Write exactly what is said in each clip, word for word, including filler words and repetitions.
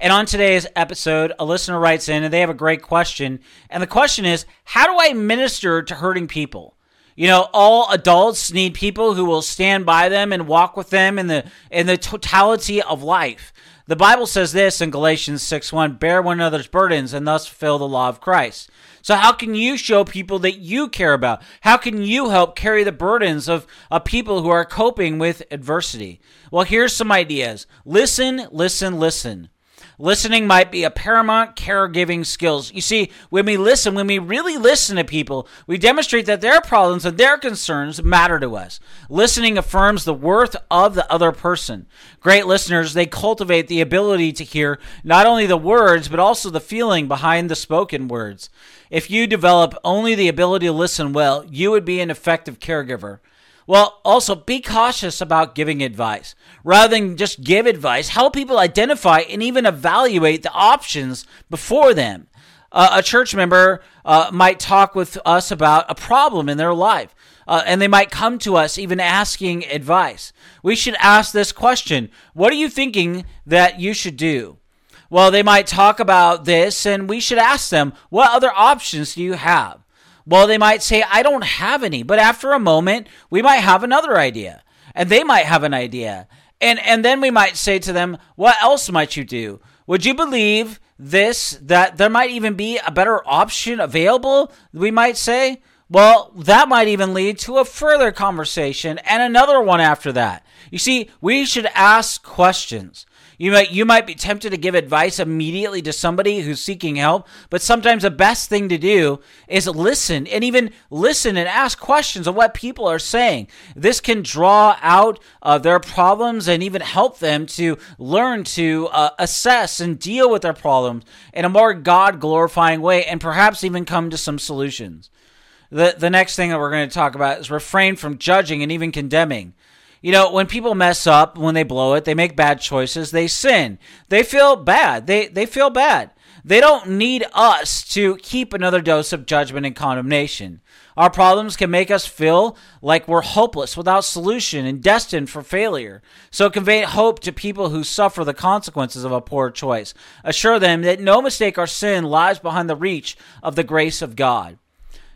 And on today's episode, a listener writes in, and they have a great question. And the question is, how do I minister to hurting people? You know, all adults need people who will stand by them and walk with them in the in the totality of life. The Bible says this in Galatians six one, bear one another's burdens and thus fulfill the law of Christ. So how can you show people that you care about? How can you help carry the burdens of, of people who are coping with adversity? Well, here's some ideas. Listen, listen, listen. Listening might be a paramount caregiving skills. You see, when we listen, when we really listen to people, we demonstrate that their problems and their concerns matter to us. Listening affirms the worth of the other person. Great listeners, they cultivate the ability to hear not only the words, but also the feeling behind the spoken words. If you develop only the ability to listen well, you would be an effective caregiver. Well, also be cautious about giving advice. Rather than just give advice, help people identify and even evaluate the options before them. Uh, a church member uh, might talk with us about a problem in their life, uh, and they might come to us even asking advice. We should ask this question, what are you thinking that you should do? Well, they might talk about this, and we should ask them, what other options do you have? Well, they might say, I don't have any, but after a moment, we might have another idea, and they might have an idea, and and then we might say to them, what else might you do? Would you believe this, that there might even be a better option available, we might say? Well, that might even lead to a further conversation and another one after that. You see, we should ask questions. You might you might be tempted to give advice immediately to somebody who's seeking help, but sometimes the best thing to do is listen and even listen and ask questions of what people are saying. This can draw out uh, their problems and even help them to learn to uh, assess and deal with their problems in a more God-glorifying way and perhaps even come to some solutions. The, the next thing that we're going to talk about is refrain from judging and even condemning. You know, when people mess up, when they blow it, they make bad choices, they sin. They feel bad. They they feel bad. They don't need us to keep another dose of judgment and condemnation. Our problems can make us feel like we're hopeless, without solution, and destined for failure. So convey hope to people who suffer the consequences of a poor choice. Assure them that no mistake or sin lies behind the reach of the grace of God.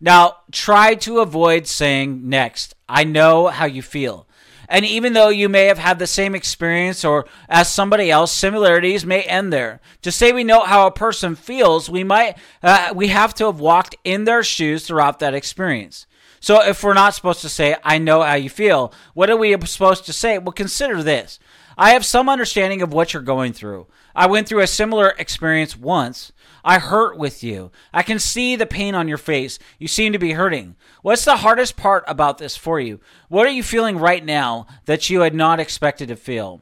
Now, try to avoid saying next, I know how you feel. And even though you may have had the same experience or as somebody else, similarities may end there. To say we know how a person feels, we might uh, we have to have walked in their shoes throughout that experience. So if we're not supposed to say, I know how you feel, what are we supposed to say? Well, consider this. I have some understanding of what you're going through. I went through a similar experience once. I hurt with you. I can see the pain on your face. You seem to be hurting. What's the hardest part about this for you? What are you feeling right now that you had not expected to feel?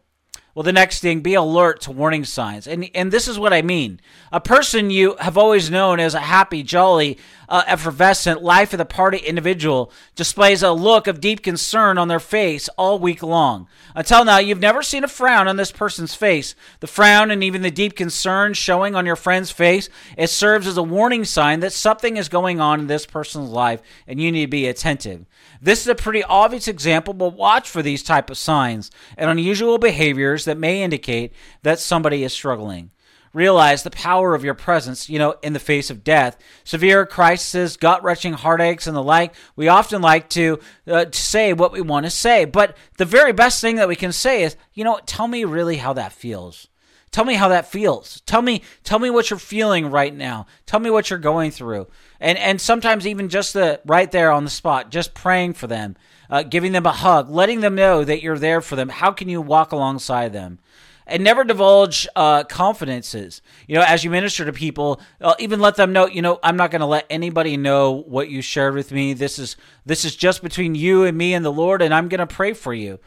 Well, the next thing, be alert to warning signs. And and this is what I mean. A person you have always known as a happy, jolly, uh, effervescent, life-of-the-party individual displays a look of deep concern on their face all week long. Until now, you've never seen a frown on this person's face. The frown and even the deep concern showing on your friend's face, it serves as a warning sign that something is going on in this person's life and you need to be attentive. This is a pretty obvious example, but watch for these type of signs and unusual behaviors that may indicate that somebody is struggling. Realize the power of your presence, you know, in the face of death, severe crises, gut-wrenching heartaches, and the like. We often like to, uh, to say what we want to say, but the very best thing that we can say is, you know, tell me really how that feels. Tell me how that feels. Tell me, tell me what you're feeling right now. Tell me what you're going through. And and sometimes even just the right there on the spot, just praying for them, uh, giving them a hug, letting them know that you're there for them. How can you walk alongside them? And never divulge uh, confidences. You know, as you minister to people, uh, even let them know, you know, I'm not going to let anybody know what you shared with me. This is this is just between you and me and the Lord, and I'm going to pray for you.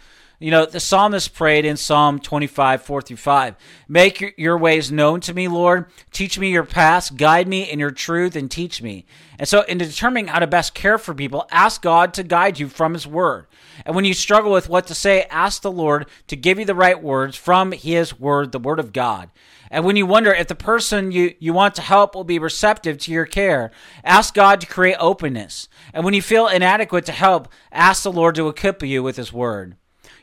You know, the psalmist prayed in Psalm twenty-five, four through five. Make your ways known to me, Lord. Teach me your paths. Guide me in your truth and teach me. And so in determining how to best care for people, ask God to guide you from his word. And when you struggle with what to say, ask the Lord to give you the right words from his word, the word of God. And when you wonder if the person you, you want to help will be receptive to your care, ask God to create openness. And when you feel inadequate to help, ask the Lord to equip you with his word.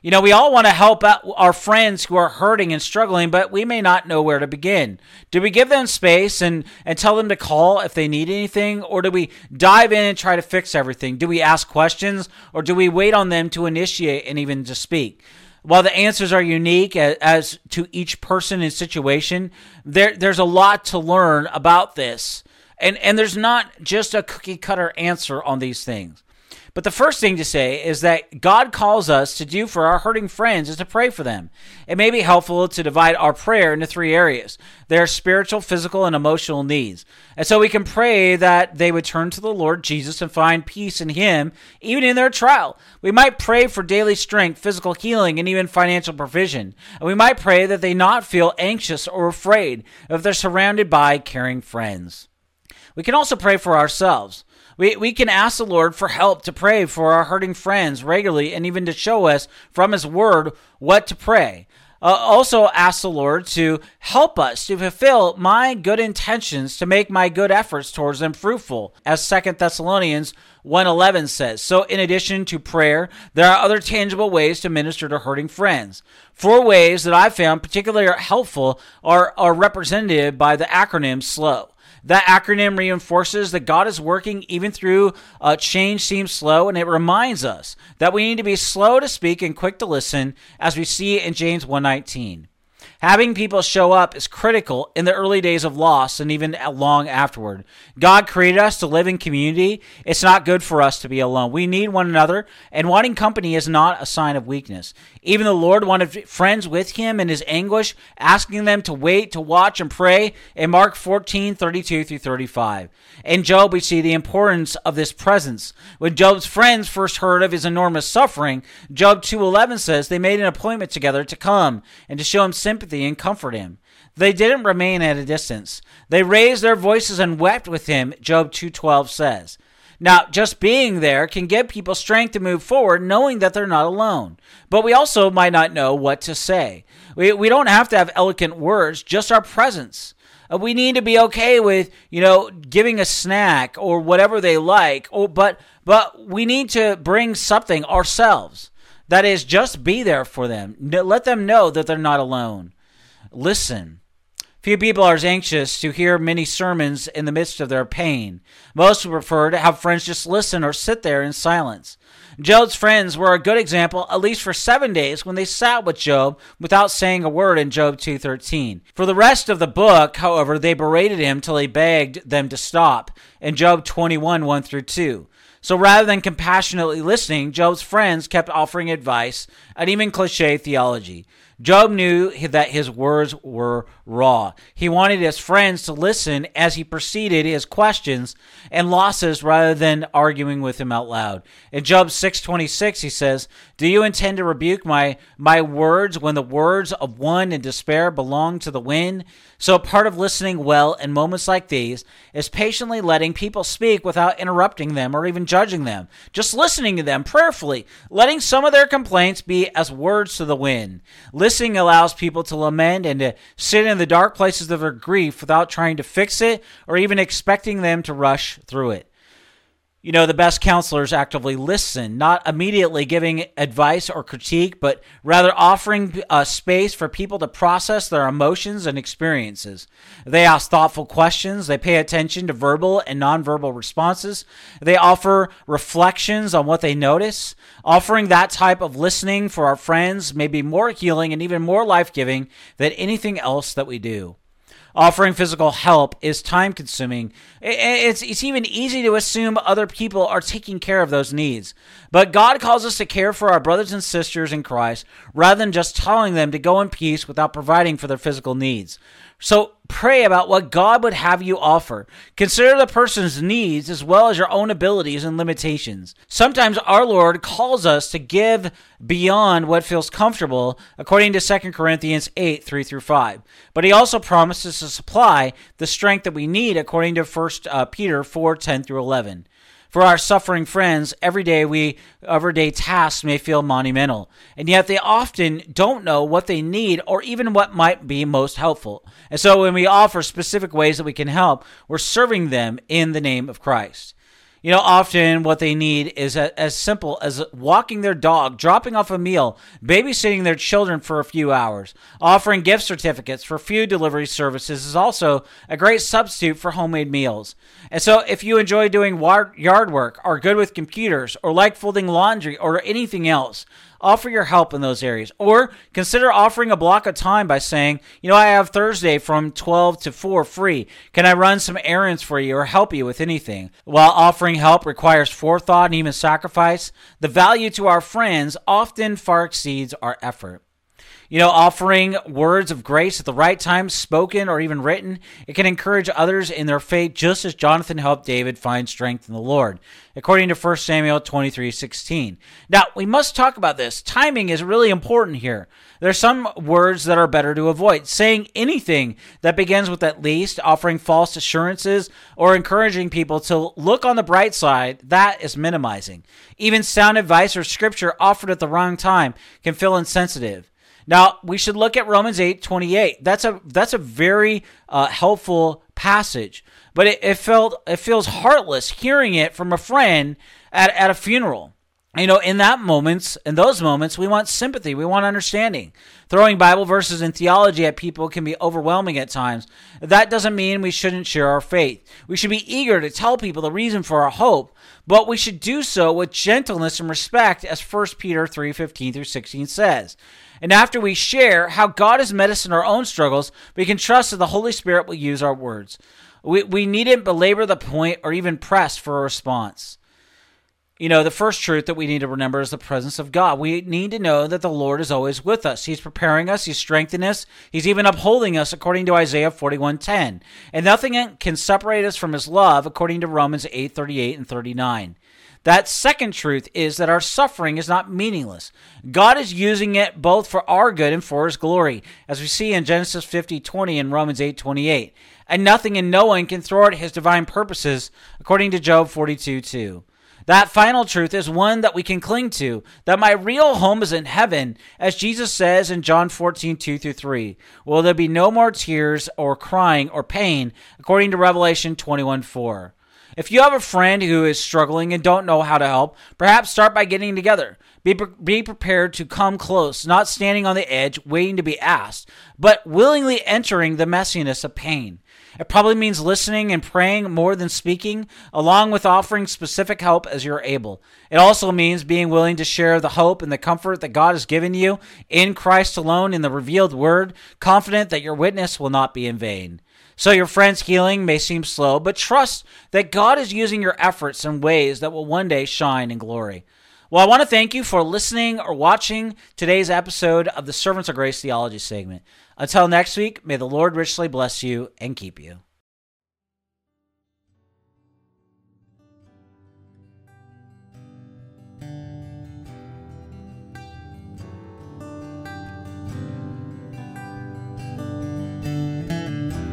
You know, we all want to help out our friends who are hurting and struggling, but we may not know where to begin. Do we give them space and, and tell them to call if they need anything? Or do we dive in and try to fix everything? Do we ask questions or do we wait on them to initiate and even to speak? While the answers are unique as to each person and situation, there, there's a lot to learn about this. And, and there's not just a cookie-cutter answer on these things. But the first thing to say is that God calls us to do for our hurting friends is to pray for them. It may be helpful to divide our prayer into three areas: their spiritual, physical, and emotional needs. And so we can pray that they would turn to the Lord Jesus and find peace in him, even in their trial. We might pray for daily strength, physical healing, and even financial provision. And we might pray that they not feel anxious or afraid if they're surrounded by caring friends. We can also pray for ourselves. We we can ask the Lord for help to pray for our hurting friends regularly and even to show us from his word what to pray. Uh, also ask the Lord to help us to fulfill my good intentions, to make my good efforts towards them fruitful, as Second Thessalonians one eleven says. So in addition to prayer, there are other tangible ways to minister to hurting friends. Four ways that I found particularly helpful are, are represented by the acronym SLOW. That acronym reinforces that God is working even through uh, change seems slow, and it reminds us that we need to be slow to speak and quick to listen, as we see in James one nineteen. Having people show up is critical in the early days of loss and even long afterward. God created us to live in community. It's not good for us to be alone. We need one another, and wanting company is not a sign of weakness. Even the Lord wanted friends with him in his anguish, asking them to wait, to watch, and pray in Mark fourteen, thirty-two through thirty-five. In Job, we see the importance of this presence. When Job's friends first heard of his enormous suffering, Job two eleven says they made an appointment together to come and to show him sympathy and comfort him. They didn't remain at a distance. They raised their voices and wept with him, Job two twelve says. Now, just being there can give people strength to move forward, knowing that they're not alone. But we also might not know what to say. We, we don't have to have eloquent words, just our presence. Uh, we need to be okay with, you know, giving a snack or whatever they like, or, but, but we need to bring something ourselves. That is, just be there for them. Let them know that they're not alone. Listen. Few people are as anxious to hear many sermons in the midst of their pain. Most would prefer to have friends just listen or sit there in silence. Job's friends were a good example, at least for seven days, when they sat with Job without saying a word in Job two thirteen. For the rest of the book, however, they berated him till he begged them to stop in Job twenty-one, one through two. So rather than compassionately listening, Job's friends kept offering advice and even cliché theology. Job knew that his words were raw. He wanted his friends to listen as he proceeded his questions and losses rather than arguing with him out loud. In Job six twenty-six, he says, "Do you intend to rebuke my, my words when the words of one in despair belong to the wind?" So part of listening well in moments like these is patiently letting people speak without interrupting them or even judging judging them, just listening to them prayerfully, letting some of their complaints be as words to the wind. Listening allows people to lament and to sit in the dark places of their grief without trying to fix it or even expecting them to rush through it. You know, the best counselors actively listen, not immediately giving advice or critique, but rather offering uh, space for people to process their emotions and experiences. They ask thoughtful questions. They pay attention to verbal and nonverbal responses. They offer reflections on what they notice. Offering that type of listening for our friends may be more healing and even more life-giving than anything else that we do. Offering physical help is time-consuming. It's, it's even easy to assume other people are taking care of those needs. But God calls us to care for our brothers and sisters in Christ rather than just telling them to go in peace without providing for their physical needs. So pray about what God would have you offer. Consider the person's needs as well as your own abilities and limitations. Sometimes our Lord calls us to give beyond what feels comfortable, according to Second Corinthians eight, three through five. But he also promises to supply the strength that we need, according to First Peter four, ten through eleven. For our suffering friends, every day we everyday tasks may feel monumental, and yet they often don't know what they need or even what might be most helpful. And so when we offer specific ways that we can help, we're serving them in the name of Christ. You know, often what they need is a, as simple as walking their dog, dropping off a meal, babysitting their children for a few hours. Offering gift certificates for food delivery services is also a great substitute for homemade meals. And so if you enjoy doing yard work, are good with computers, or like folding laundry or anything else, offer your help in those areas. Or consider offering a block of time by saying, you know, I have Thursday from twelve to four free. Can I run some errands for you or help you with anything? While offering help requires forethought and even sacrifice, the value to our friends often far exceeds our effort. You know, offering words of grace at the right time, spoken or even written, it can encourage others in their faith, just as Jonathan helped David find strength in the Lord, according to First Samuel twenty-three, sixteen. Now, we must talk about this. Timing is really important here. There are some words that are better to avoid. Saying anything that begins with at least, offering false assurances, or encouraging people to look on the bright side, that is minimizing. Even sound advice or scripture offered at the wrong time can feel insensitive. Now, we should look at Romans eight, twenty-eight. That's a that's a very uh, helpful passage, but it, it felt it feels heartless hearing it from a friend at, at a funeral. You know, in that moments, in those moments, we want sympathy. We want understanding. Throwing Bible verses and theology at people can be overwhelming at times. That doesn't mean we shouldn't share our faith. We should be eager to tell people the reason for our hope, but we should do so with gentleness and respect, as First Peter three, fifteen through sixteen says. And after we share how God has met us in our own struggles, we can trust that the Holy Spirit will use our words. We, we needn't belabor the point or even press for a response. You know, the first truth that we need to remember is the presence of God. We need to know that the Lord is always with us. He's preparing us. He's strengthening us. He's even upholding us, according to Isaiah forty-one ten. And nothing can separate us from his love, according to Romans eight, thirty-eight and thirty-nine. That second truth is that our suffering is not meaningless. God is using it both for our good and for his glory, as we see in Genesis fifty, twenty and Romans eight, twenty-eight. And nothing and no one can thwart his divine purposes, according to Job forty-two, two. That final truth is one that we can cling to, that my real home is in heaven, as Jesus says in John fourteen, two through three. Will there be no more tears or crying or pain, according to Revelation twenty-one, four. If you have a friend who is struggling and don't know how to help, perhaps start by getting together. Be, pre- be prepared to come close, not standing on the edge, waiting to be asked, but willingly entering the messiness of pain. It probably means listening and praying more than speaking, along with offering specific help as you're able. It also means being willing to share the hope and the comfort that God has given you in Christ alone in the revealed word, confident that your witness will not be in vain. So your friend's healing may seem slow, but trust that God is using your efforts in ways that will one day shine in glory. Well, I want to thank you for listening or watching today's episode of the Servants of Grace Theology segment. Until next week, may the Lord richly bless you and keep you.